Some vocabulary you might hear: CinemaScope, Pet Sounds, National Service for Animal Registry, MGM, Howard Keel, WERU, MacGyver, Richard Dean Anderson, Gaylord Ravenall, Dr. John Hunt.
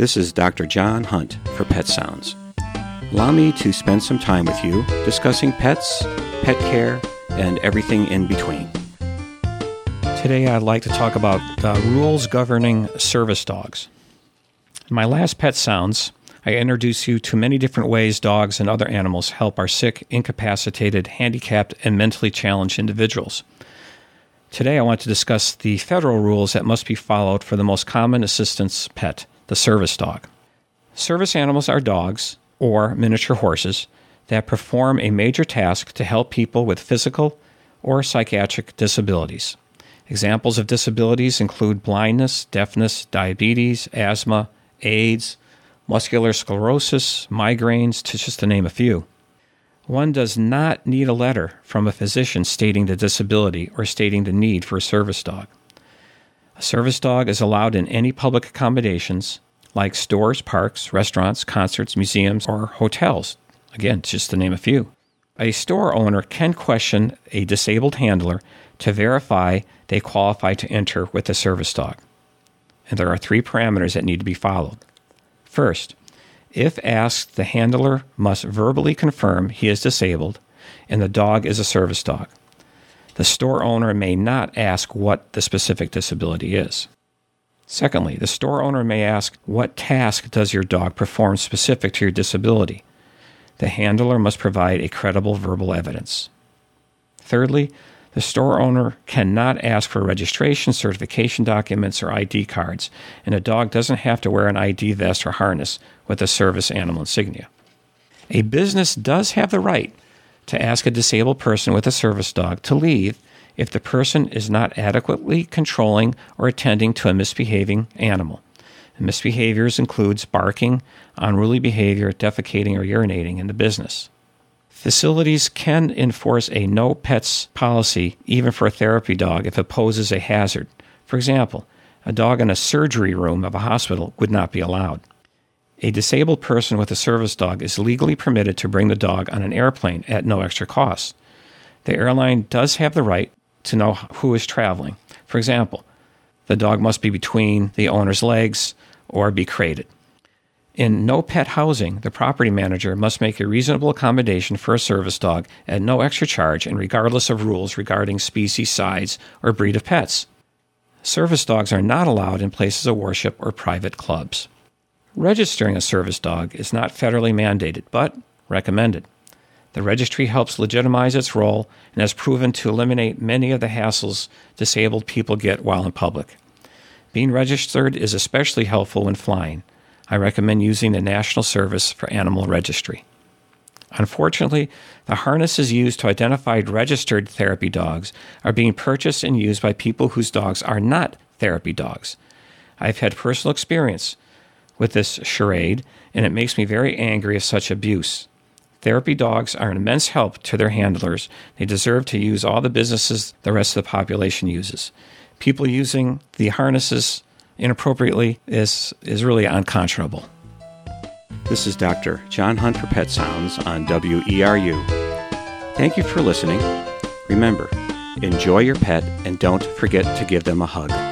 This is Dr. John Hunt for Pet Sounds. Allow me to spend some time with you discussing pets, pet care, and everything in between. Today I'd like to talk about rules governing service dogs. In my last Pet Sounds, I introduced you to many different ways dogs and other animals help our sick, incapacitated, handicapped, and mentally challenged individuals. Today I want to discuss the federal rules that must be followed for the most common assistance pet, the service dog. Service animals are dogs, or miniature horses, that perform a major task to help people with physical or psychiatric disabilities. Examples of disabilities include blindness, deafness, diabetes, asthma, AIDS, muscular sclerosis, migraines, just to name a few. One does not need a letter from a physician stating the disability or stating the need for a service dog. A service dog is allowed in any public accommodations like stores, parks, restaurants, concerts, museums, or hotels, again, just to name a few. A store owner can question a disabled handler to verify they qualify to enter with a service dog. And there are three parameters that need to be followed. First, if asked, the handler must verbally confirm he is disabled and the dog is a service dog. The store owner may not ask what the specific disability is. Secondly, the store owner may ask, what task does your dog perform specific to your disability? The handler must provide a credible verbal evidence. Thirdly, the store owner cannot ask for registration, certification documents, or ID cards, and a dog doesn't have to wear an ID vest or harness with a service animal insignia. A business does have the right to ask a disabled person with a service dog to leave if the person is not adequately controlling or attending to a misbehaving animal. And misbehaviors includes barking, unruly behavior, defecating, or urinating in the business. Facilities can enforce a no pets policy even for a therapy dog if it poses a hazard. For example, a dog in a surgery room of a hospital would not be allowed. A disabled person with a service dog is legally permitted to bring the dog on an airplane at no extra cost. The airline does have the right to know who is traveling. For example, the dog must be between the owner's legs or be crated. In no-pet housing, the property manager must make a reasonable accommodation for a service dog at no extra charge and regardless of rules regarding species, size, or breed of pets. Service dogs are not allowed in places of worship or private clubs. Registering a service dog is not federally mandated, but recommended. The registry helps legitimize its role and has proven to eliminate many of the hassles disabled people get while in public. Being registered is especially helpful when flying. I recommend using the National Service for Animal Registry. Unfortunately, the harnesses used to identify registered therapy dogs are being purchased and used by people whose dogs are not therapy dogs. I've had personal experience with this charade, and it makes me very angry of such abuse. Therapy dogs are an immense help to their handlers. They deserve to use all the businesses the rest of the population uses. People using the harnesses inappropriately is really unconscionable. This is Dr. John Hunt for Pet Sounds on WERU. Thank you for listening. Remember, enjoy your pet and don't forget to give them a hug.